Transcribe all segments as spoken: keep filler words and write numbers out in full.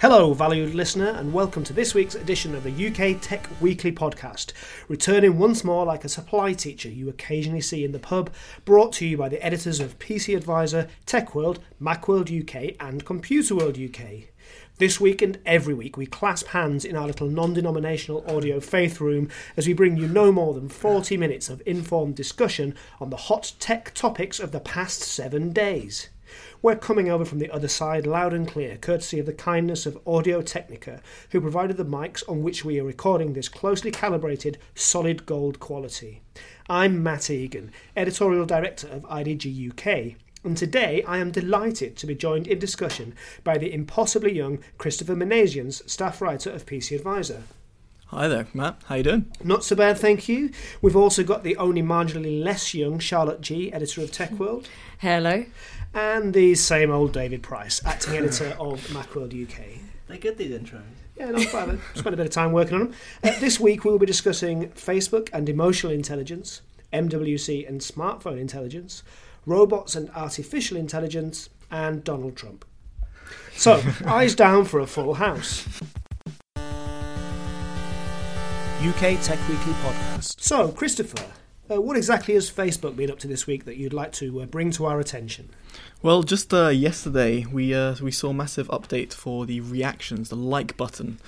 Hello, valued listener, and welcome to this week's edition of the U K Tech Weekly Podcast, returning once more like a supply teacher you occasionally see in the pub, brought to you by the editors of P C Advisor, Tech World, Mac World U K and Computer World U K. This week and every week we clasp hands in our little non-denominational audio faith room as we bring you no more than forty minutes of informed discussion on the hot tech topics of the past seven days. We're coming over from the other side loud and clear, courtesy of the kindness of Audio Technica, who provided the mics on which we are recording this closely calibrated, solid gold quality. I'm Matt Egan, Editorial Director of I D G U K, and today I am delighted to be joined in discussion by the impossibly young Christopher Menasians, staff writer of P C Advisor. Hi there, Matt. How you doing? Not so bad, thank you. We've also got the only marginally less young Charlotte Gee, editor of Tech World. Hello. And the same old David Price, acting editor of Mac World U K. They're good, these intros. Yeah, not bad. I spent a bit of time working on them. Uh, this week we'll be discussing Facebook and emotional intelligence, M W C and smartphone intelligence, robots and artificial intelligence, and Donald Trump. So, eyes down for a full house. U K Tech Weekly Podcast. So, Christopher, uh, what exactly has Facebook been up to this week that you'd like to uh, bring to our attention? Well, just uh, yesterday, we uh, we saw a massive update for the reactions, the like button.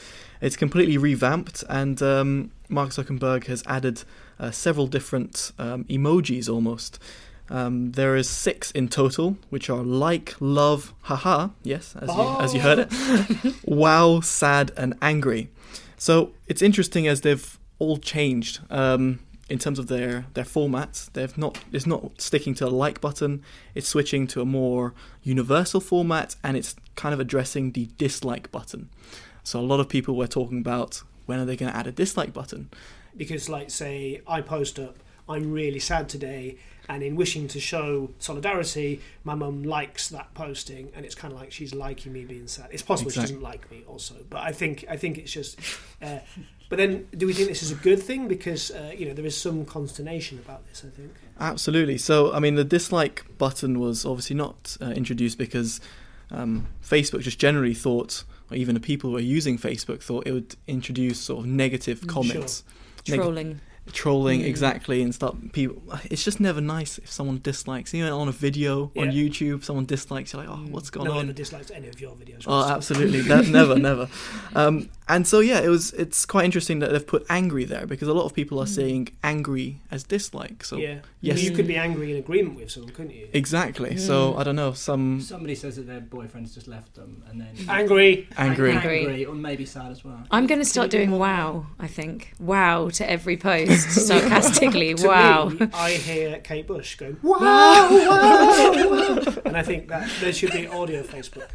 It's completely revamped, and um, Mark Zuckerberg has added uh, several different um, emojis almost. Um, there is six in total, which are like, love, haha, yes, as, oh. you, as you heard it, wow, sad, and angry. So it's interesting as they've all changed um, in terms of their, their formats. They've not it's not sticking to a like button. It's switching to a more universal format, and it's kind of addressing the dislike button. So a lot of people were talking about when are they going to add a dislike button? Because, like, say, I post up, I'm really sad today, and in wishing to show solidarity, my mum likes that posting, and it's kind of like she's liking me being sad. It's possible exactly. She doesn't like me also, but I think I think it's just... Uh, but then, do we think this is a good thing? Because, uh, you know, there is some consternation about this, I think. Absolutely. So, I mean, the dislike button was obviously not uh, introduced because um, Facebook just generally thought, or even the people who are using Facebook thought, it would introduce sort of negative comments. Sure. Neg- Trolling. Trolling, mm. exactly, and stuff. People, it's just never nice if someone dislikes. You know, on a video yeah. on YouTube, someone dislikes. You're like, oh, what's going no on? No one dislikes any of your videos. Oh, absolutely, that, never, never. Um, and so yeah, it was. It's quite interesting that they've put angry there because a lot of people are mm. saying angry as dislike. So yeah, yes, you could be angry in agreement with someone, couldn't you? Exactly. Mm. So I don't know. Some somebody says that their boyfriend's just left them, and then angry, angry, angry, angry or maybe sad as well. I'm going to start doing wow. I think wow to every post. Sarcastically, to wow! Me, I hear Kate Bush going wow, wow, wow, and I think that there should be audio Facebook.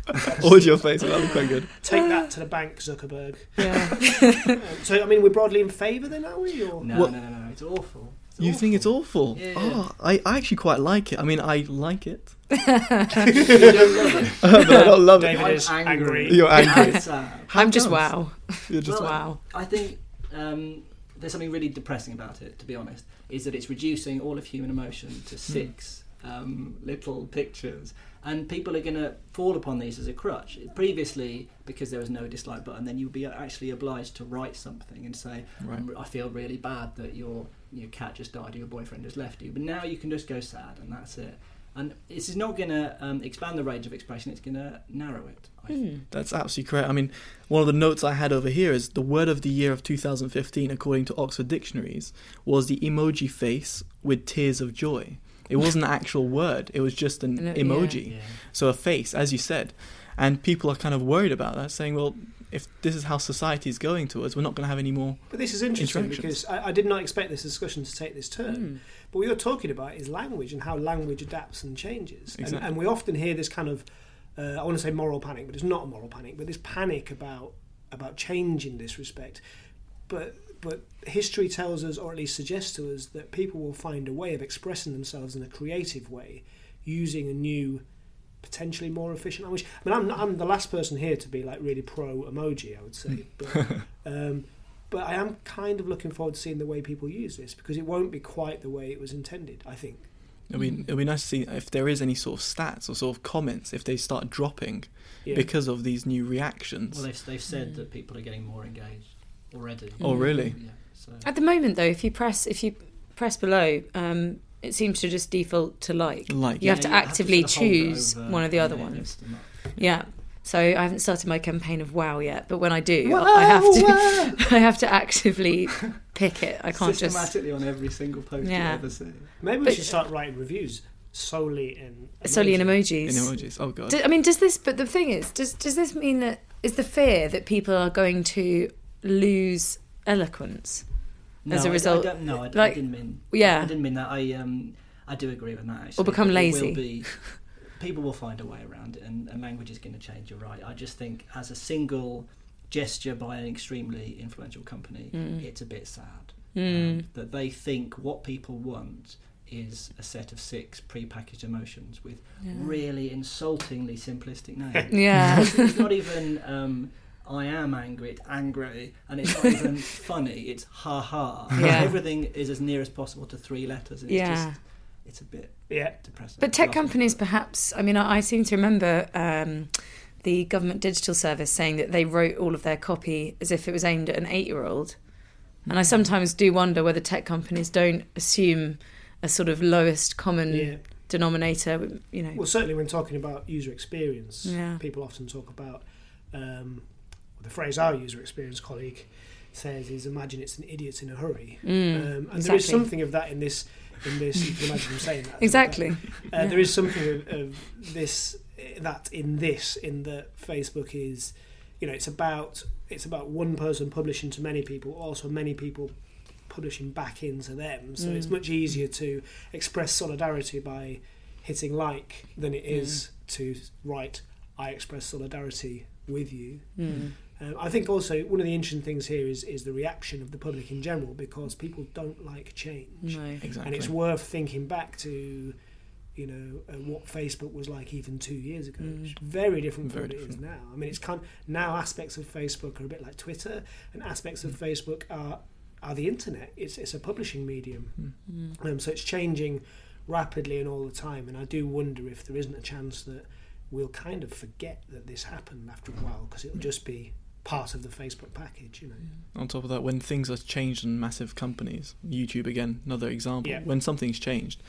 Audio Facebook, that'd be quite good. Take that to the bank, Zuckerberg. Yeah. So I mean, we're broadly in favour, then, are we? Or? No, well, no, no, no, it's awful. It's you awful. Think it's awful? Yeah. Oh, I, I actually quite like it. I mean, I like it. You don't love it. Uh, no, I don't love David it. Is I'm angry. angry. You're angry. I'm, sad. I'm just wow. You're just well, wow. I think. Um, There's something really depressing about it, to be honest, is that it's reducing all of human emotion to six um, little pictures, and people are going to fall upon these as a crutch. Previously, because there was no dislike button, then you'd be actually obliged to write something and say, right, I feel really bad that your your cat just died or your boyfriend has left you. But now you can just go sad, and that's it. And this is not going to um, expand the range of expression, it's going to narrow it. I think. Mm, that's absolutely correct. I mean, one of the notes I had over here is the word of the year of two thousand fifteen, according to Oxford Dictionaries, was the emoji face with tears of joy. It wasn't an actual word, it was just an no, emoji. Yeah, yeah. So a face, as you said. And people are kind of worried about that, saying, well, if this is how society is going towards, we're not going to have any more. But this is interesting because I, I did not expect this discussion to take this turn. Mm. But what you're talking about is language and how language adapts and changes. Exactly. And, and we often hear this kind of, uh, I want to say moral panic, but it's not a moral panic, but this panic about about change in this respect. But but history tells us, or at least suggests to us, that people will find a way of expressing themselves in a creative way using a new, potentially more efficient. I, wish, I mean, I'm not, I'm the last person here to be like really pro emoji, I would say, but, um, but I am kind of looking forward to seeing the way people use this, because it won't be quite the way it was intended, I think. I mean, it'll be nice to see if there is any sort of stats or sort of comments, if they start dropping yeah. because of these new reactions. Well, they've, they've said that people are getting more engaged already. Oh, really? Yeah, so. At the moment, though, if you press, if you press below, um, it seems to just default to like. like you yeah, have to actively have to choose one of the other ones. Yeah. So I haven't started my campaign of wow yet, but when I do, wow, I have to wow. I have to actively pick it. I can't just systematically on every single post yeah. you ever see. Maybe we but, should start writing reviews solely in emojis. Solely in emojis. In emojis. Oh god. Do, I mean, does this? But the thing is, does does this mean that is the fear that people are going to lose eloquence? No, as a result, I, I don't, no, I, like, I didn't mean. Yeah, I didn't mean that. I um, I do agree with that. Actually, or become lazy. Will be, people will find a way around it, and, and language is going to change. You're right. I just think as a single gesture by an extremely influential company, mm. it's a bit sad mm. um, that they think what people want is a set of six pre-packaged emotions with yeah. really insultingly simplistic names. yeah, it's not even. Um, I am angry, it's angry, and it's not even funny, it's ha-ha. Yeah. Everything is as near as possible to three letters, and it's yeah. just, it's a bit yeah. depressing. But tech companies perhaps, I mean, I, I seem to remember um, the Government Digital Service saying that they wrote all of their copy as if it was aimed at an eight-year-old. And I sometimes do wonder whether tech companies don't assume a sort of lowest common... Yeah. denominator, you know. Well, certainly when talking about user experience, yeah. people often talk about... Um, the phrase our user experience colleague says is imagine it's an idiot in a hurry. Mm, um, and exactly. there is something of that in this, in this you can imagine him saying that. Exactly. That. Uh, yeah. There is something of, of this, that in this, in that Facebook is, you know, it's about it's about one person publishing to many people, also many people publishing back into them. So mm. it's much easier to express solidarity by hitting like than it is mm. to write, I express solidarity with you. Mm. Um, I think also one of the interesting things here is, is the reaction of the public in general, because people don't like change. No. Exactly. And it's worth thinking back to, you know, uh, what Facebook was like even two years ago. Mm. It's very different from what it is now. I mean, it's kind of, now aspects of Facebook are a bit like Twitter, and aspects of Facebook are are the internet. It's it's a publishing medium. Mm. Um, so it's changing rapidly and all the time. And I do wonder if there isn't a chance that we'll kind of forget that this happened after a while, because it'll just be part of the Facebook package, you know. On top of that, when things are changed in massive companies, YouTube again, another example, yeah. when something's changed,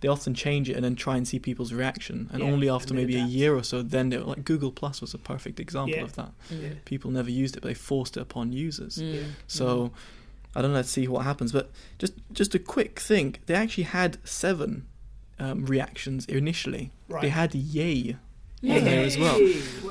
they often change it and then try and see people's reaction, and yeah. only after and maybe adapt. a year or so, then they were like, Google Plus was a perfect example yeah. of that. Yeah. People never used it, but they forced it upon users. Yeah. So I don't know, let's see what happens. But just, just a quick thing, they actually had seven um, reactions initially. Right. They had yay. Yay. On there as well.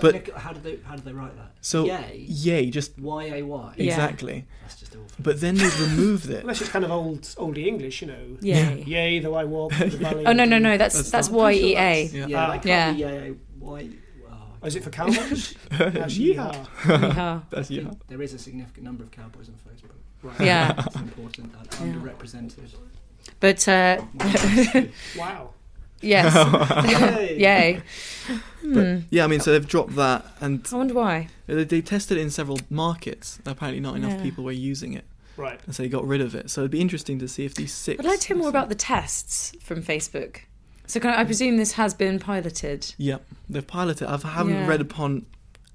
But how did they how did they write that? So yay, yay just y a y. Exactly. Yeah. That's just awful. But then they removed it. Unless it's kind of old oldie English, you know. Yay, yay though I walk through the valley. Oh no no no, that's that's y e a. Yeah, like yay y. Is it for cowboys? That's yeehaw. Yeehaw. That's yeehaw. There is a significant number of cowboys on Facebook. Right. Yeah, it's important and underrepresented. But uh wow. Yes. Yay. Yay. But, yeah, I mean, so they've dropped that, and I wonder why. They, they tested it in several markets. Apparently, not enough yeah. people were using it, right? And so they got rid of it. So it'd be interesting to see if these six. I'd like to hear more about the tests from Facebook. So can I, I presume this has been piloted? Yeah, they've piloted. I've, I haven't yeah. read upon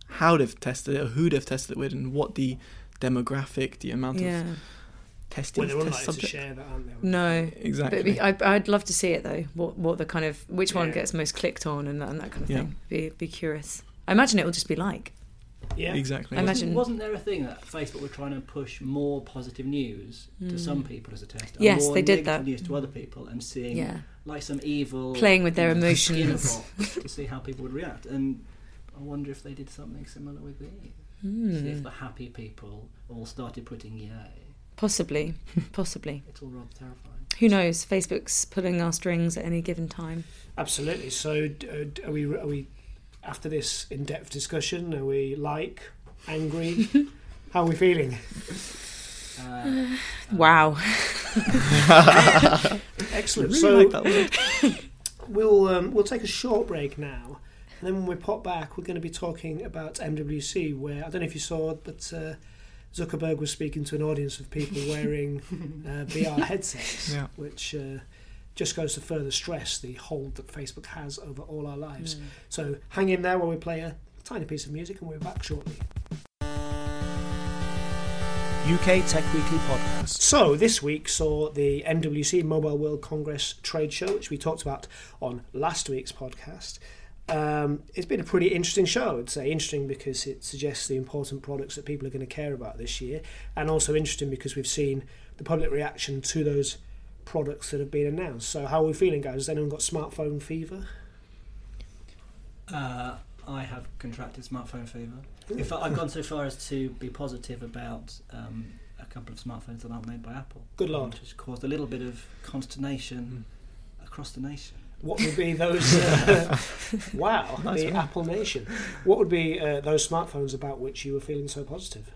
how they've tested it or who they've tested it with and what the demographic, the amount yeah. of testing. Well, they're unlikely test to share that, aren't they? No, exactly. But I, I'd love to see it though. What, what the kind of which yeah. one gets most clicked on and that, and that kind of yeah. thing. Be, be curious. I imagine it will just be like. Yeah, exactly. I imagine. Wasn't there a thing that Facebook were trying to push more positive news mm. to some people as a test? And yes, more they did that. News to other people and seeing yeah. like some evil playing with their emotions to see how people would react. And I wonder if they did something similar with these. Mm. See if the happy people all started putting yay. Possibly, possibly. It's all rather terrifying. Who knows? Facebook's pulling our strings at any given time. Absolutely. So, uh, are we? Are we? After this in-depth discussion, are we like, angry? How are we feeling? Uh, um, wow. Excellent. Really so like that we'll um, we'll take a short break now, and then when we pop back, we're going to be talking about M W C, where, I don't know if you saw, but uh, Zuckerberg was speaking to an audience of people wearing uh, V R headsets, yeah. which... Uh, just goes to further stress the hold that Facebook has over all our lives. Mm. So hang in there while we play a tiny piece of music and we're back shortly. U K Tech Weekly Podcast. So this week saw the M W C, Mobile World Congress trade show, which we talked about on last week's podcast. Um, it's been a pretty interesting show, I'd say. Interesting because it suggests the important products that people are going to care about this year, and also interesting because we've seen the public reaction to those products that have been announced. So how are we feeling, guys? Has anyone got smartphone fever? Uh, I have contracted smartphone fever. Ooh. In fact, I've gone so far as to be positive about um, a couple of smartphones that aren't made by Apple. Good Lord. Which has caused a little bit of consternation mm. across the nation. What would be those... Uh, wow, nice the one. Apple Nation. What would be uh, those smartphones about which you were feeling so positive?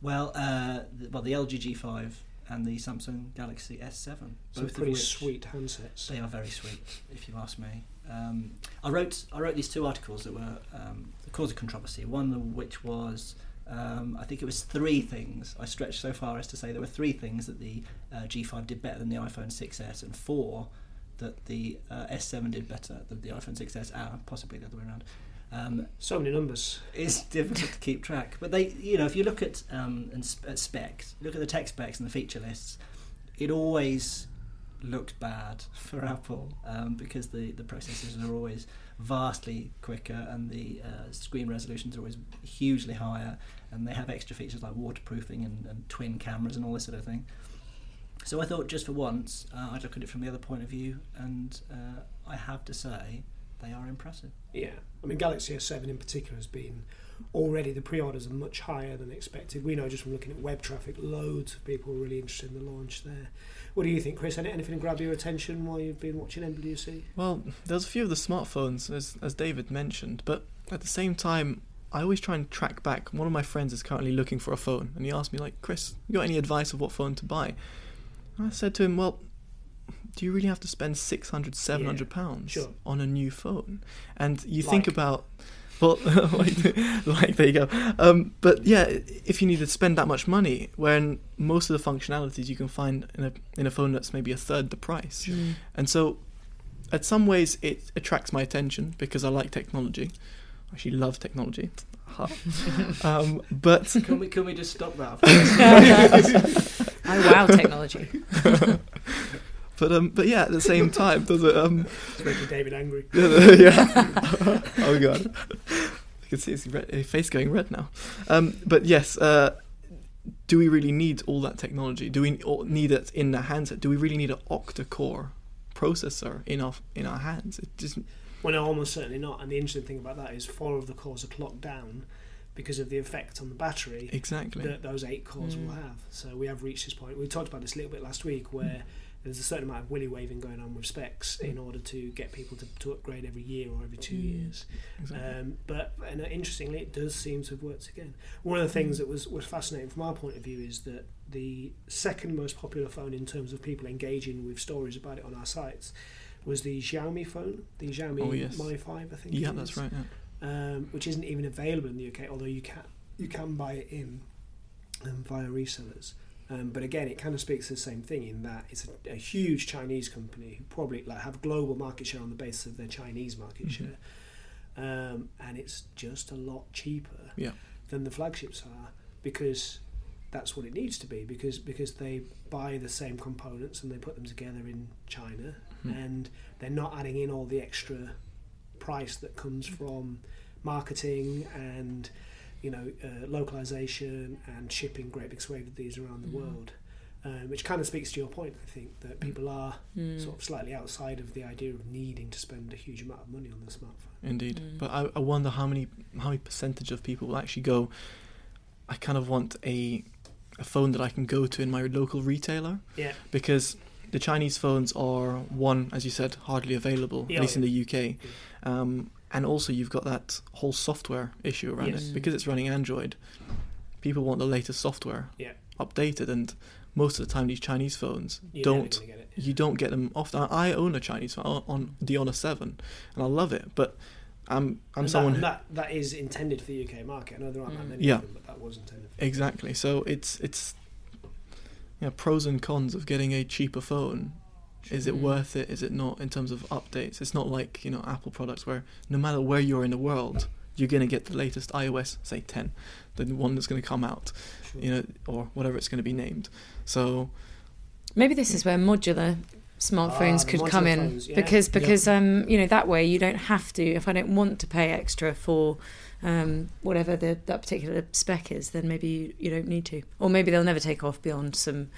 Well, uh, the, well the L G G five... and the Samsung Galaxy S seven. Some both pretty sweet handsets. They are very sweet, if you ask me. Um, I wrote I wrote these two articles that were um, the cause of controversy, one of which was, um, I think it was three things. I stretched so far as to say there were three things that the uh, G five did better than the iPhone six S, and four that the uh, S seven did better than the iPhone six S, and possibly the other way around. Um, so many numbers. It's difficult to keep track. But they, you know, if you look at um, and sp- at specs, look at the tech specs and the feature lists, it always looked bad for Apple um, because the, the processors are always vastly quicker and the uh, screen resolutions are always hugely higher, and they have extra features like waterproofing and, and twin cameras and all this sort of thing. So I thought, just for once, uh, I'd look at it from the other point of view, and uh, I have to say... they are impressive. Yeah. I mean, Galaxy S seven in particular has been... already the pre-orders are much higher than expected. We know just from looking at web traffic, loads of people are really interested in the launch there. What do you think, Chris? Anything grab your attention while you've been watching M W C? Well, there's a few of the smartphones, as, as David mentioned, but at the same time, I always try and track back. One of my friends is currently looking for a phone, and he asked me, like, Chris, you got any advice of what phone to buy? And I said to him, well... do you really have to spend six hundred, seven hundred yeah, pounds sure. on a new phone? And you like. think about, well, like, like, there you go. Um, but yeah, if you need to spend that much money, when most of the functionalities you can find in a in a phone that's maybe a third the price. Mm. And so, at some ways, it attracts my attention because I like technology. I actually love technology. um, but can we can we just stop that? I wow technology. But um, but yeah, at the same time, does it? Um, it's making David angry. yeah. Oh god, I can see his, red, his face going red now. Um, but yes, uh, do we really need all that technology? Do we need it in the handset? Do we really need an octa-core processor in our in our hands? It just well, no, almost certainly not. And the interesting thing about that is four of the cores are clocked down because of the effect on the battery. Exactly. That those eight cores mm. will have. So we have reached this point. We talked about this a little bit last week where. Mm. There's a certain amount of willy-waving going on with specs in order to get people to, to upgrade every year or every two years. Exactly. Um, but and interestingly, it does seem to have worked again. One of the things that was, was fascinating from our point of view is that the second most popular phone in terms of people engaging with stories about it on our sites was the Xiaomi phone, the Xiaomi oh, yes. Mi five, I think. Yeah, that's right. Yeah. Um, which isn't even available in the U K, although you can you can buy it in um, via resellers. Um, but again, it kind of speaks to the same thing in that it's a, a huge Chinese company who probably like have global market share on the basis of their Chinese market mm-hmm. share. Um, and it's just a lot cheaper yeah. than the flagships are, because that's what it needs to be, because because they buy the same components and they put them together in China mm-hmm. and they're not adding in all the extra price that comes from marketing and, you know, uh, localization and shipping great big swathes of these around the mm-hmm. world, um, which kind of speaks to your point, I think, that people are mm. sort of slightly outside of the idea of needing to spend a huge amount of money on their smartphone. Indeed. Mm. But I, I wonder how many how many percentage of people will actually go, I kind of want a a phone that I can go to in my local retailer. Yeah. Because the Chinese phones are, one, as you said, hardly available, yeah, at least yeah. in the U K. Yeah. Um, and also you've got that whole software issue around yes. it. Because it's running Android, people want the latest software yeah. updated, and most of the time these Chinese phones You're don't never gonna get it. You don't get them often. I own a Chinese phone on the Honor seven and I love it, but I'm I'm and someone that, that that is intended for the U K market. I know there aren't mm. that many yeah. of them, but that was intended for exactly. them. So it's it's you know, pros and cons of getting a cheaper phone. True. Is it worth it? Is it not? In terms of updates, it's not like, you know, Apple products where no matter where you're in the world, you're going to get the latest iOS, say ten, the one that's going to come out, sure. you know, or whatever it's going to be named. So maybe this is where modular smartphones uh, could modular come in phones, yeah. because because yeah. um you know, that way you don't have to, if I don't want to pay extra for um whatever the that particular spec is, then maybe you, you don't need to, or maybe they'll never take off beyond some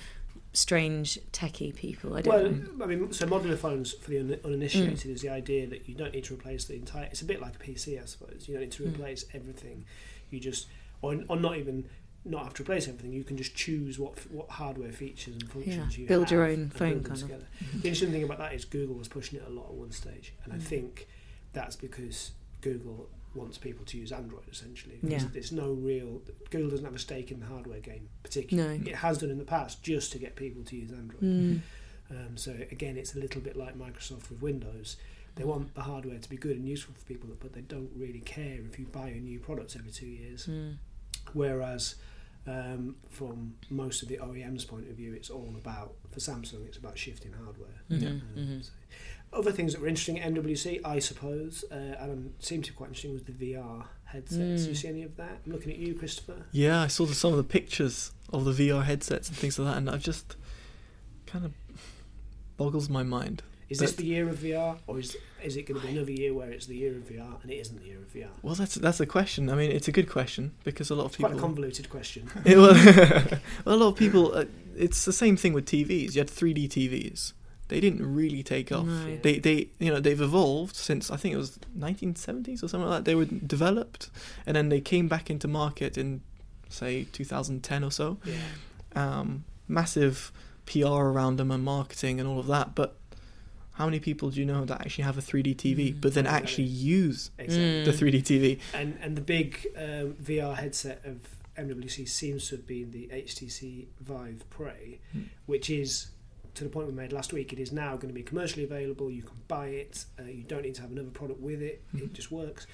strange techie people. I don't well, know well I mean so modular phones for the un- uninitiated mm. is the idea that you don't need to replace the entire, it's a bit like a P C, I suppose. You don't need to replace mm. everything. You just or, or not even not have to replace everything. You can just choose what what hardware features and functions yeah. you build have your own phone kind of. The interesting thing about that is Google was pushing it a lot at one stage, and mm. I think that's because Google wants people to use Android essentially. Yeah. There's no real Google doesn't have a stake in the hardware game particularly. No. It has done in the past just to get people to use Android. Mm. Um, so again, it's a little bit like Microsoft with Windows. They want the hardware to be good and useful for people, but they don't really care if you buy a new product every two years. Mm. Whereas Um, from most of the O E M's point of view, it's all about, for Samsung, it's about shifting hardware. Mm-hmm. Um, mm-hmm. So. Other things that were interesting at M W C, I suppose, uh, and seemed to be quite interesting, was the V R headsets. Mm. Did you see any of that? I'm looking at you, Christopher. Yeah, I saw the, some of the pictures of the V R headsets and things like that, and I just kind of boggles my mind. Is but this the year of V R, or is is it going to be another year where it's the year of V R and it isn't the year of V R? Well, that's that's a question. I mean, it's a good question, because a lot of it's people... quite a convoluted question. It, well, a lot of people... Uh, it's the same thing with T Vs. You had three D T Vs. They didn't really take off. No, yeah. They they you know they've evolved since, I think it was nineteen seventies or something like that. They were developed, and then they came back into market in, say, two thousand ten or so. Yeah. Um, massive P R around them and marketing and all of that, but how many people do you know that actually have a three D T V, but then exactly. actually use exactly. the three D T V? And and the big um, V R headset of M W C seems to have been the H T C Vive Pro, mm. which is, to the point we made last week, it is now going to be commercially available. You can buy it. Uh, you don't need to have another product with it. Mm-hmm. It just works.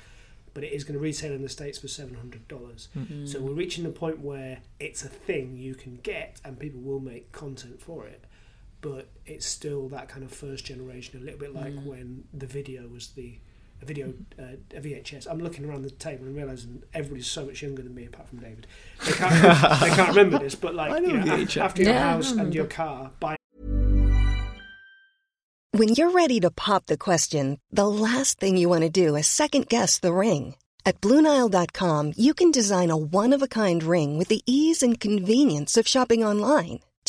But it is going to retail in the States for seven hundred dollars. Mm-hmm. So we're reaching the point where it's a thing you can get and people will make content for it. But it's still that kind of first generation, a little bit like mm. when the video was the a video uh, a V H S. I'm looking around the table and realising everybody's so much younger than me, apart from David. They can't, remember, they can't remember this, but like you know, after, after your yeah, house and your car, buy. When you're ready to pop the question, the last thing you want to do is second guess the ring. At Blue Nile dot com, you can design a one-of-a-kind ring with the ease and convenience of shopping online.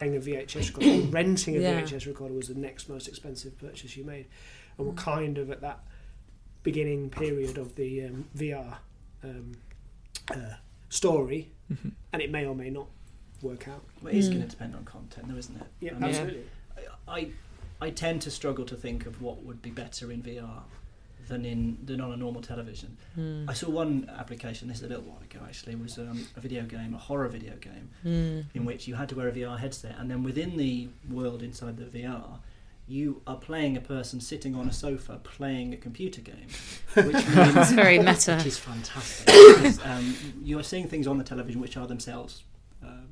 Renting a V H S recorder, renting a yeah. V H S recorder was the next most expensive purchase you made. And we're kind of at that beginning period of the um, V R um, uh, story, mm-hmm. and it may or may not work out. Well, it is mm. going to depend on content, though, isn't it? Yeah, I mean, absolutely. Yeah. I I tend to struggle to think of what would be better in V R than in than on a normal television. Mm. I saw one application, this is a little while ago actually, was um, a video game, a horror video game, mm. in which you had to wear a V R headset, and then within the world inside the V R, you are playing a person sitting on a sofa playing a computer game, which means it's very meta. It is fantastic. Because, um, you are seeing things on the television which are themselves Um,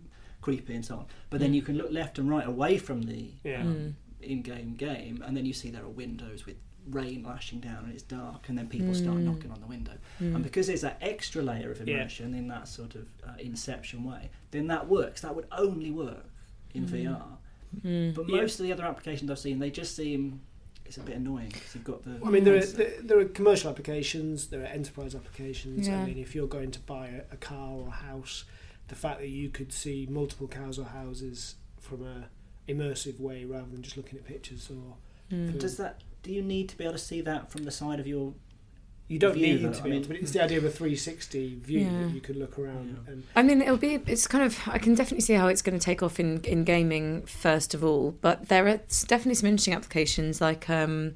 creepy and so on, but then you can look left and right away from the yeah. um, in-game game, and then you see there are windows with rain lashing down and it's dark, and then people mm. start knocking on the window, mm. and because there's that extra layer of immersion yeah. in that sort of uh, Inception way, then that works. That would only work in mm. V R, mm. but most yeah. of the other applications I've seen, they just seem it's a bit annoying because you've got the well, I mean there are, there are commercial applications, there are enterprise applications. yeah. I mean, if you're going to buy a, a car or a house, the fact that you could see multiple cars or houses from a immersive way rather than just looking at pictures or mm. but does that do you need to be able to see that from the side of your you don't view, need though? to be I mean, able to, but it's the idea of a three sixty view yeah. that you could look around yeah. and I mean it'll be it's kind of I can definitely see how it's going to take off in, in gaming first of all, but there are definitely some interesting applications like um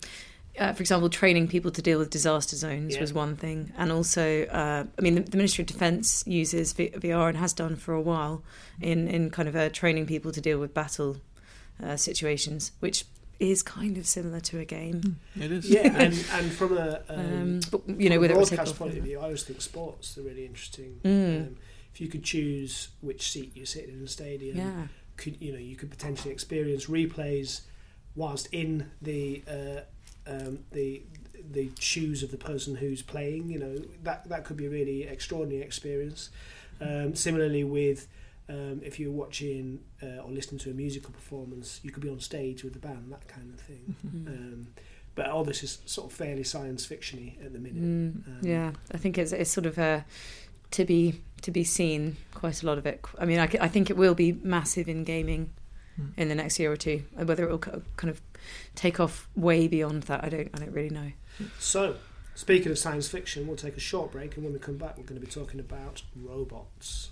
Uh, for example, training people to deal with disaster zones yeah. was one thing. And also, uh, I mean, the, the Ministry of Defence uses V R and has done for a while in, in kind of uh, training people to deal with battle uh, situations, which is kind of similar to a game. It is. Yeah, and, and from a um, um, but, you know, from a broadcast point of view, I always think sports are really interesting. Mm. Um, if you could choose which seat you sit in a stadium, yeah. could you know, you could potentially experience replays whilst in the... Uh, Um, the the shoes of the person who's playing, you know, that that could be a really extraordinary experience. Um, similarly with um, if you're watching uh, or listening to a musical performance, you could be on stage with the band, that kind of thing. Mm-hmm. Um, but all this is sort of fairly science fiction-y at the minute. Mm, um, yeah, I think it's it's sort of a to be to be seen quite a lot of it. I mean, I, I think it will be massive in gaming in the next year or two. Whether it will kind of take off way beyond that, I don't I don't really know. So, speaking of science fiction, we'll take a short break, and when we come back, we're going to be talking about robots.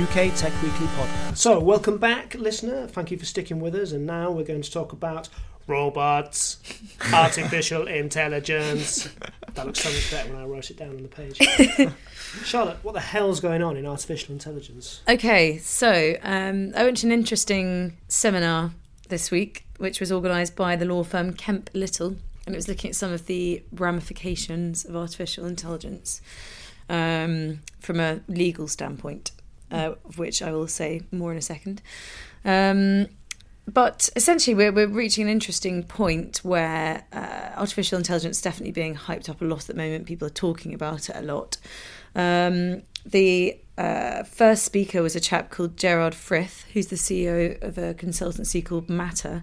U K Tech Weekly Podcast. So, welcome back, listener. Thank you for sticking with us, and now we're going to talk about robots, artificial intelligence. That looks so much better when I wrote it down on the page. Charlotte, what the hell's going on in artificial intelligence? Okay, so um, I went to an interesting seminar this week, which was organised by the law firm Kemp Little, and it was looking at some of the ramifications of artificial intelligence um, from a legal standpoint, uh, of which I will say more in a second. Um But essentially, we're we're reaching an interesting point where uh, artificial intelligence is definitely being hyped up a lot at the moment. People are talking about it a lot. Um, the uh, first speaker was a chap called Gerard Frith, who's the C E O of a consultancy called Matter.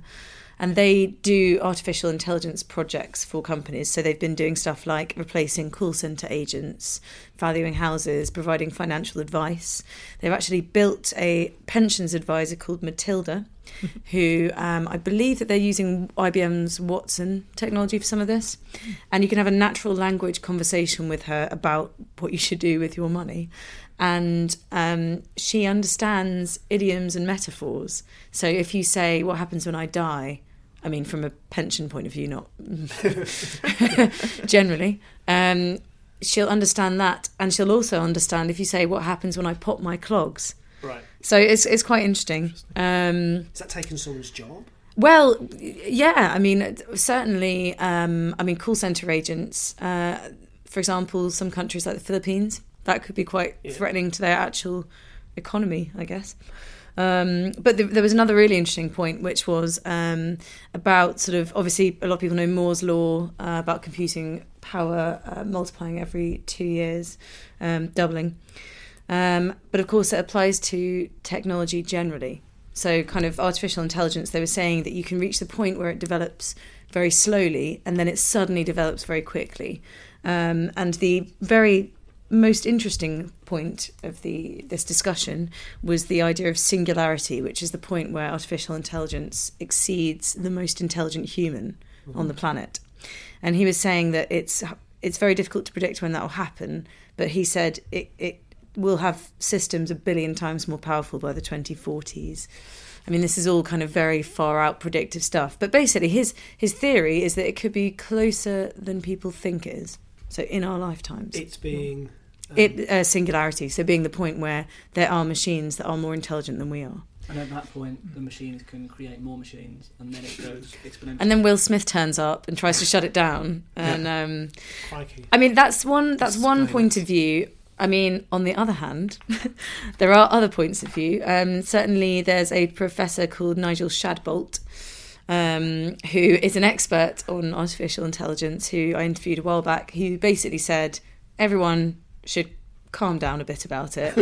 And they do artificial intelligence projects for companies. So they've been doing stuff like replacing call centre agents, valuing houses, providing financial advice. They've actually built a pensions advisor called Matilda, who um, I believe that they're using I B M's Watson technology for some of this. And you can have a natural language conversation with her about what you should do with your money. And um, she understands idioms and metaphors. So if you say, what happens when I die? I mean, from a pension point of view, not generally. Um, she'll understand that. And she'll also understand if you say, what happens when I pop my clogs? Right. So it's it's quite interesting. interesting. Um, Is that taking someone's job? Well, yeah. I mean, certainly. Um, I mean, call centre agents, uh, for example, some countries like the Philippines, that could be quite yeah. threatening to their actual economy, I guess. Um, but th- there was another really interesting point, which was um, about sort of, obviously, a lot of people know Moore's Law uh, about computing power uh, multiplying every two years, um, doubling. Um, but of course, it applies to technology generally. So kind of artificial intelligence, they were saying that you can reach the point where it develops very slowly and then it suddenly develops very quickly. Um, and the very most interesting point of the this discussion was the idea of singularity, which is the point where artificial intelligence exceeds the most intelligent human mm-hmm. on the planet. And he was saying that it's it's very difficult to predict when that will happen, but he said it, it will have systems a billion times more powerful by the twenty forties. I mean, this is all kind of very far out predictive stuff. But basically his his theory is that it could be closer than people think it is. So in our lifetimes. It's being... Um, it uh, singularity, so being the point where there are machines that are more intelligent than we are. And at that point, the machines can create more machines, and then it goes exponentially. And then Will Smith turns up and tries to shut it down. And yeah. um, I mean, that's one. That's, that's one point of view. I mean, on the other hand, there are other points of view. Um, certainly, there's a professor called Nigel Shadbolt, um, who is an expert on artificial intelligence, who I interviewed a while back, who basically said everyone should calm down a bit about it.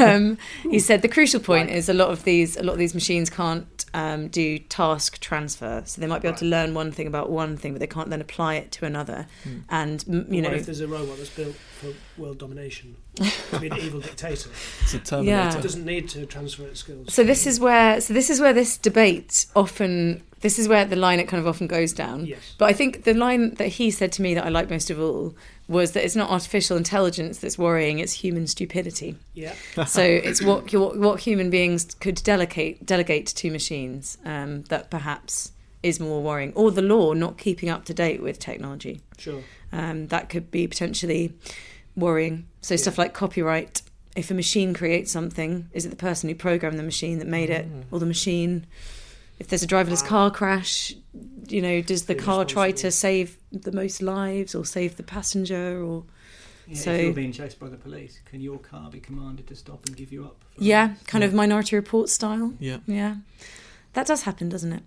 um, he said the crucial point right. is a lot of these a lot of these machines can't um, do task transfer, so they might be able right. to learn one thing about one thing, but they can't then apply it to another. Hmm. And you know, what if there's a robot that's built for world domination to be an evil dictator? It's a Terminator. Yeah. It doesn't need to transfer its skills. So this is where so this is where this debate often. This is where the line it kind of often goes down. Yes. But I think the line that he said to me that I like most of all was that it's not artificial intelligence that's worrying, it's human stupidity. Yeah. So it's what, what what human beings could delegate delegate to machines um, that perhaps is more worrying. Or the law not keeping up to date with technology. Sure. Um, that could be potentially worrying. So yeah. stuff like copyright. If a machine creates something, is it the person who programmed the machine that made it? Mm. Or the machine... If there's a driverless wow. car crash, you know, does the car try to save the most lives or save the passenger? Or yeah, so if you're being chased by the police, can your car be commanded to stop and give you up? Yeah, kind yeah. of Minority Report style. Yeah, yeah, that does happen, doesn't it?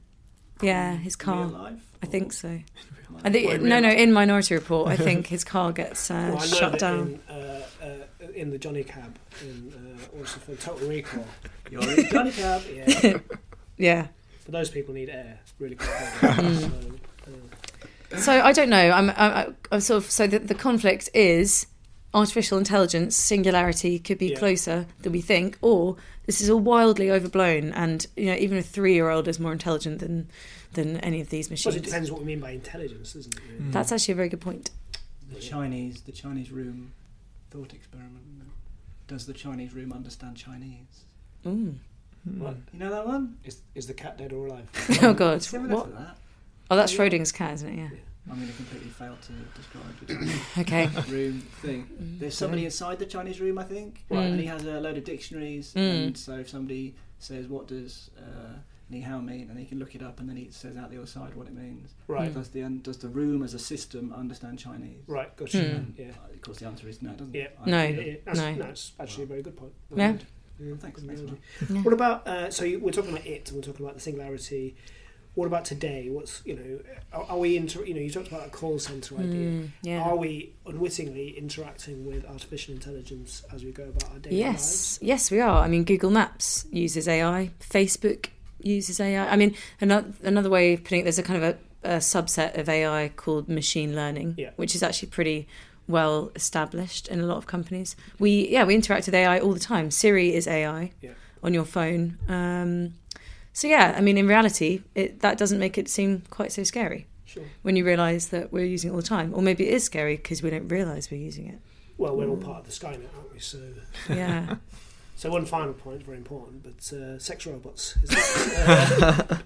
Yeah, his car. In real life, I think so. In real life? I think in no, no. In Minority Report, I think his car gets uh, well, shut down. In, uh, uh, in the Johnny Cab, in, uh, also for Total Recall, you're in Johnny Cab. Yeah. yeah. But those people need air really quickly. so, uh. so I don't know. I'm, I'm, I'm sort of so the, the conflict is artificial intelligence singularity could be yeah. closer than we think, or this is all wildly overblown, and you know even a three-year-old is more intelligent than than any of these machines. Well, it depends what we mean by intelligence, isn't it? Really? Mm. That's actually a very good point. The Chinese, the Chinese room thought experiment. Does the Chinese room understand Chinese? Mm. What? You know that one? Is is the cat dead or alive? Oh God! Similar what? To that. Oh, that's Schrodinger's cat, isn't it? Yeah. yeah. I'm going to completely fail to describe. Okay. Room thing. There's somebody inside the Chinese room, I think. Right. Mm. And he has a load of dictionaries, mm. and so if somebody says, "What does uh, ni hao mean?" and he can look it up, and then he says out the other side what it means. Right. Mm. Does the does the room as a system understand Chinese? Right. Gotcha. Mm. Yeah. Of course, the answer is no. Doesn't yeah. it? No. Yeah. That's, no. That's actually a very good point. Yeah. Yeah, thanks, thanks, yeah. What about uh, so you, we're talking about it and we're talking about the singularity. What about today? What's you know are, are we inter- you know you talked about a call centre idea. Mm, yeah. Are we unwittingly interacting with artificial intelligence as we go about our daily yes. lives? Yes, yes we are. I mean, Google Maps uses A I, Facebook uses A I. I mean, another another way of putting it, there's a kind of a, a subset of A I called machine learning, yeah. which is actually pretty well established in a lot of companies. We yeah we interact with A I all the time. Siri is A I yeah. on your phone. Um, so yeah, I mean in reality it, that doesn't make it seem quite so scary sure. when you realise that we're using it all the time. Or maybe it is scary because we don't realise we're using it. Well, we're all part of the Skynet, aren't we? So yeah. So one final point is very important, but uh, sex robots. Is that, uh, happening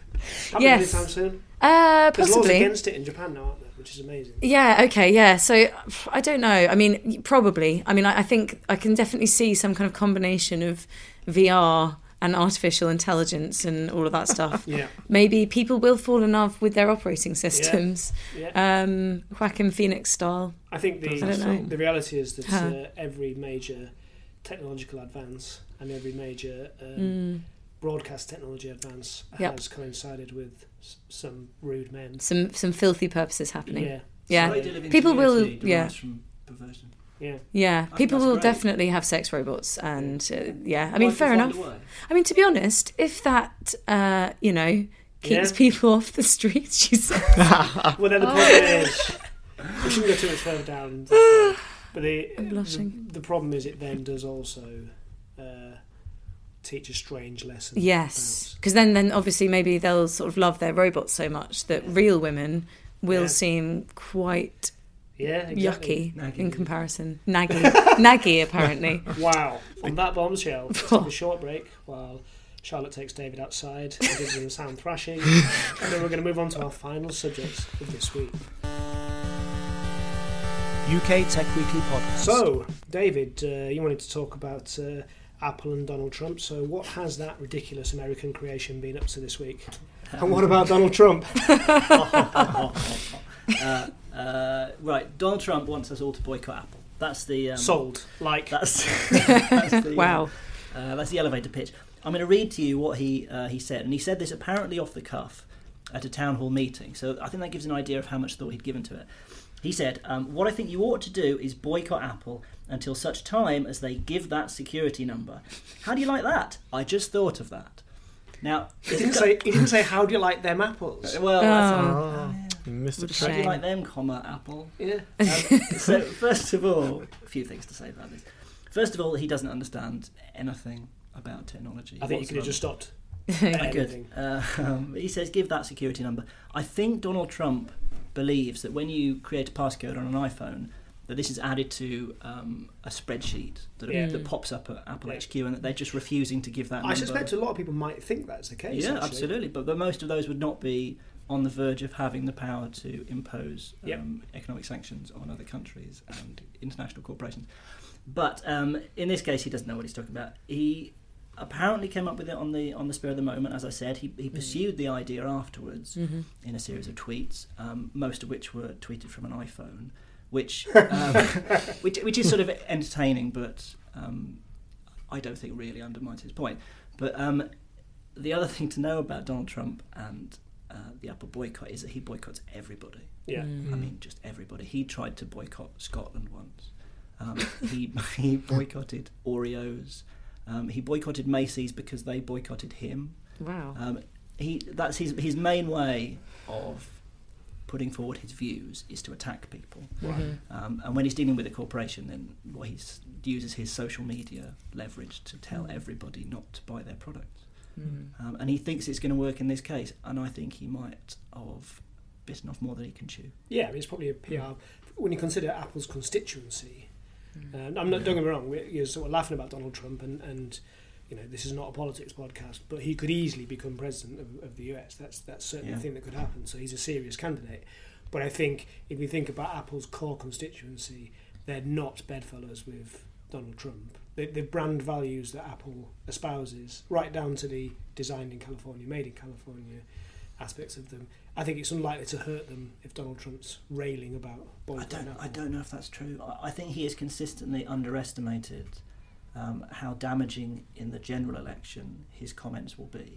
yes. anytime soon? Uh, possibly. There's laws against it in Japan now, aren't there? which is amazing. Yeah, okay, yeah. So I don't know. I mean, probably. I mean, I, I think I can definitely see some kind of combination of V R and artificial intelligence and all of that stuff. Yeah. Maybe people will fall in love with their operating systems, yeah. Yeah. Um, Joaquin Phoenix style. I think the I the reality is that huh. uh, every major technological advance and every major um, mm. broadcast technology advance yep. has coincided with s- some rude men. Some some filthy purposes happening. Yeah. Yeah. So people will... Yeah. From perversion. Yeah, yeah. People will great. definitely have sex robots, and uh, yeah, I mean, well, fair enough. I mean, to be honest, if that uh, you know keeps yeah. people off the streets, she said. Well, then the oh. problem is we shouldn't go too much further down. But the, the the problem is it then does also uh, teach a strange lesson. Yes, because then then obviously maybe they'll sort of love their robots so much that real women will yeah. seem quite. Yeah, exactly. Yucky Naggy. In comparison. Naggy. Naggy, apparently. Wow. On that bombshell, take a short break while Charlotte takes David outside and gives him a sound thrashing. And then we're going to move on to our final subject of this week. U K Tech Weekly Podcast. So, David, uh, you wanted to talk about uh, Apple and Donald Trump. So what has that ridiculous American creation been up to this week? And what about Donald Trump? uh, Uh, right, Donald Trump wants us all to boycott Apple. That's the... Um, Sold. Like. That's, that's the... Wow. Uh, that's the elevator pitch. I'm going to read to you what he uh, he said. And he said this apparently off the cuff at a town hall meeting. So I think that gives an idea of how much thought he'd given to it. He said, um, what I think you ought to do is boycott Apple until such time as they give that security number. How do you like that? I just thought of that. Now... He didn't, say, he didn't say, how do you like them apples? Well, oh. that's... Uh, Mister Trump. You like them, comma, Apple. Yeah. Um, so, first of all, a few things to say about this. First of all, he doesn't understand anything about technology. I think you could have just stopped. I could. Uh, um, he says, give that security number. I think Donald Trump believes that when you create a passcode on an iPhone, that this is added to um, a spreadsheet that, yeah. that pops up at Apple yeah. H Q, and that they're just refusing to give that number. I suspect a lot of people might think that's the case. Yeah, actually. Absolutely. But, but most of those would not be... on the verge of having the power to impose um, yep. economic sanctions on other countries and international corporations. But um, in this case, he doesn't know what he's talking about. He apparently came up with it on the on the spur of the moment, as I said. He, he pursued mm. the idea afterwards mm-hmm. in a series of tweets, um, most of which were tweeted from an iPhone, which um, which, which is sort of entertaining, but um, I don't think really undermines his point. But um, the other thing to know about Donald Trump and... Uh, the Apple boycott is that he boycotts everybody. Yeah, mm. I mean, just everybody. He tried to boycott Scotland once. Um, he he boycotted Oreos. Um, he boycotted Macy's because they boycotted him. Wow. Um, he that's his his main way of putting forward his views is to attack people. Right. Mm-hmm. Um, and when he's dealing with a corporation, then what he uses his social media leverage to tell everybody not to buy their products. Mm-hmm. Um, and he thinks it's going to work in this case, and I think he might have bitten off more than he can chew. Yeah, I mean, it's probably a P R. When you consider Apple's constituency, mm-hmm. uh, I'm not yeah. don't get me wrong. We're, you're sort of laughing about Donald Trump, and, and you know this is not a politics podcast, but he could easily become president of, of the U S. That's that's certainly yeah. a thing that could happen. So he's a serious candidate. But I think if you think about Apple's core constituency, they're not bedfellows with Donald Trump. The, the brand values that Apple espouses, right down to the designed in California, made in California aspects of them, I think it's unlikely to hurt them if Donald Trump's railing about boycotting Apple. I don't, I don't know if that's true. I, I think he has consistently underestimated um, how damaging in the general election his comments will be.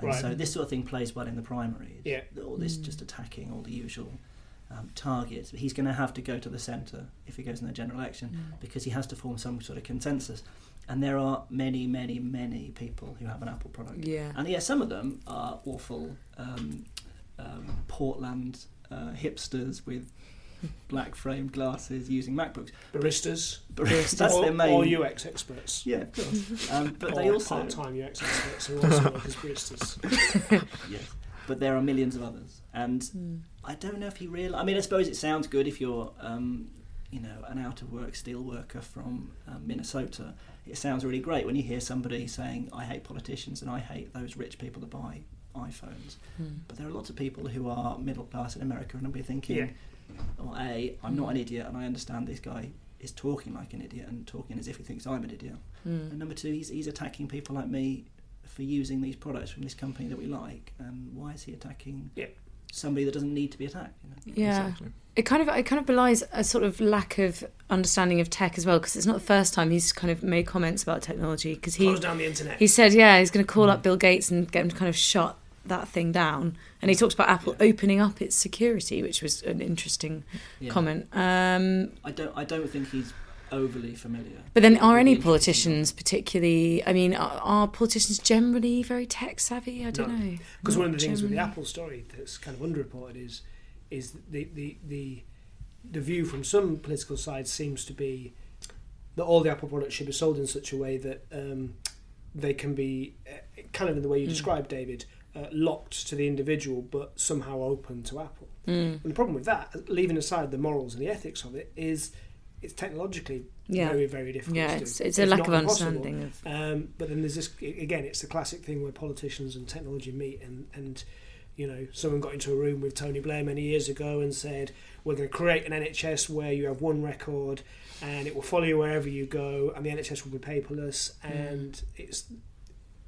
And right. so this sort of thing plays well in the primaries. Yeah. All this mm. just attacking all the usual... Um, targets. He's going to have to go to the centre if he goes in the general election mm. because he has to form some sort of consensus. And there are many, many, many people who have an Apple product. Yeah. And yeah, some of them are awful um, um, Portland uh, hipsters with black framed glasses using MacBooks. Baristas. Baristas. That's or, their main. Or U X experts. Yeah, of course. Um, but or they also. Part-time U X experts who also work as baristas. Yes. But there are millions of others. And... Mm. I don't know if he real. I mean, I suppose it sounds good if you're, um, you know, an out-of-work steel worker from um, Minnesota. It sounds really great when you hear somebody saying, I hate politicians and I hate those rich people that buy iPhones. Mm. But there are lots of people who are middle class in America and will be thinking, yeah. or A, I'm not an idiot and I understand this guy is talking like an idiot and talking as if he thinks I'm an idiot. Mm. And number two, he's he's attacking people like me for using these products from this company that we like. And why is he attacking yeah. somebody that doesn't need to be attacked? You know? Yeah, exactly. It kind of it kind of belies a sort of lack of understanding of tech as well, because it's not the first time he's kind of made comments about technology. Because he closed down the internet. He said, yeah, he's going to call mm. up Bill Gates and get him to kind of shut that thing down. And he talks about Apple yeah. opening up its security, which was an interesting yeah. comment. Um, I don't. I don't think he's overly familiar. But then, are any politicians particularly? I mean, are, are politicians generally very tech savvy? I don't no. know. Because one of the generally. things with the Apple story that's kind of underreported is, is the the the, the view from some political sides seems to be that all the Apple products should be sold in such a way that um, they can be uh, kind of in the way you mm. described, David. Uh, locked to the individual but somehow open to Apple. Mm. And the problem with that, leaving aside the morals and the ethics of it, is it's technologically yeah. very, very difficult yeah, to do. It's, it's a lack of understanding. Of... Um, but then there's this, again, it's the classic thing where politicians and technology meet and, and you know, someone got into a room with Tony Blair many years ago and said, we're going to create an N H S where you have one record and it will follow you wherever you go and the N H S will be paperless and mm. it's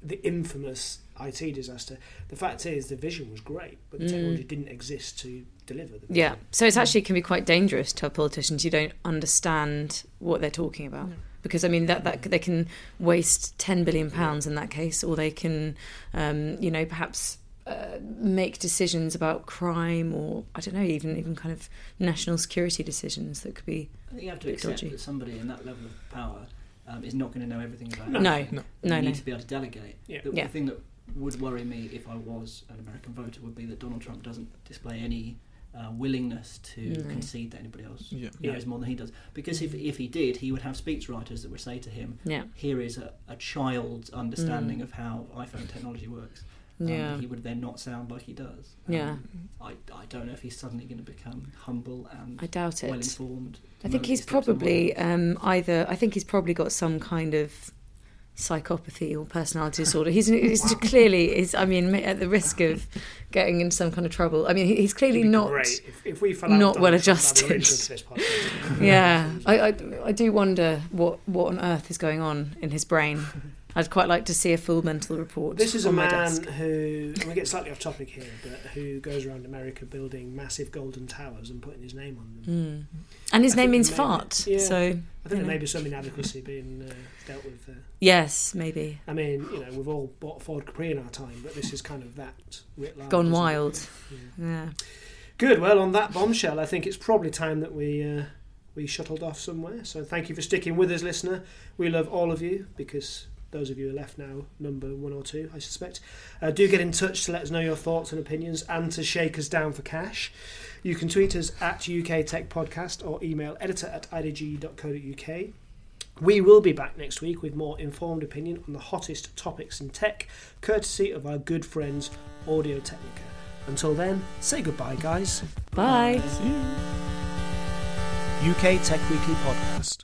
the infamous I T disaster. The fact is the vision was great, but the mm. technology didn't exist to deliver the vision. Yeah, so it's actually can be quite dangerous to have politicians who don't understand what they're talking about. Yeah. Because, I mean, that, that they can waste ten billion pounds yeah. in that case, or they can, um, you know, perhaps uh, make decisions about crime or, I don't know, even even kind of national security decisions that could be I think you have to accept dodgy. That somebody in that level of power um, is not going to know everything about it. No, no, no. You no, need no. to be able to delegate. Yeah. The, yeah. the thing that would worry me if I was an American voter would be that Donald Trump doesn't display any uh, willingness to no. concede that anybody else yeah. knows yeah. more than he does. Because if if he did, he would have speechwriters that would say to him, yeah. here is a, a child's understanding mm. of how iPhone technology works. Um, yeah. He would then not sound like he does. Um, yeah. I, I don't know if he's suddenly going to become humble and I doubt it. Well-informed. I think he's probably um, either... I think he's probably got some kind of... psychopathy or personality disorder. He's, he's wow. clearly is. I mean, at the risk of getting into some kind of trouble. I mean, he's clearly not if, if we not well adjusted. yeah, I, I, I do wonder what what on earth is going on in his brain. I'd quite like to see a full mental report. This is on a man my desk. who, and we get slightly off topic here, but who goes around America building massive golden towers and putting his name on them. Mm. And his I name means fart. May, yeah, so I think there know. may be some inadequacy being uh, dealt with there. Yes, maybe. I mean, you know, we've all bought Ford Capri in our time, but this is kind of that writ large. Gone wild. Yeah. yeah. Good. Well, on that bombshell, I think it's probably time that we... Uh, we shuttled off somewhere. So thank you for sticking with us, listener. We love all of you because... those of you who are left now, number one or two, I suspect. Uh, do get in touch to let us know your thoughts and opinions and to shake us down for cash. You can tweet us at U K Tech Podcast or email editor at I D G dot co dot U K. We will be back next week with more informed opinion on the hottest topics in tech, courtesy of our good friends Audio Technica. Until then, say goodbye, guys. Bye. Bye. U K Tech Weekly Podcast.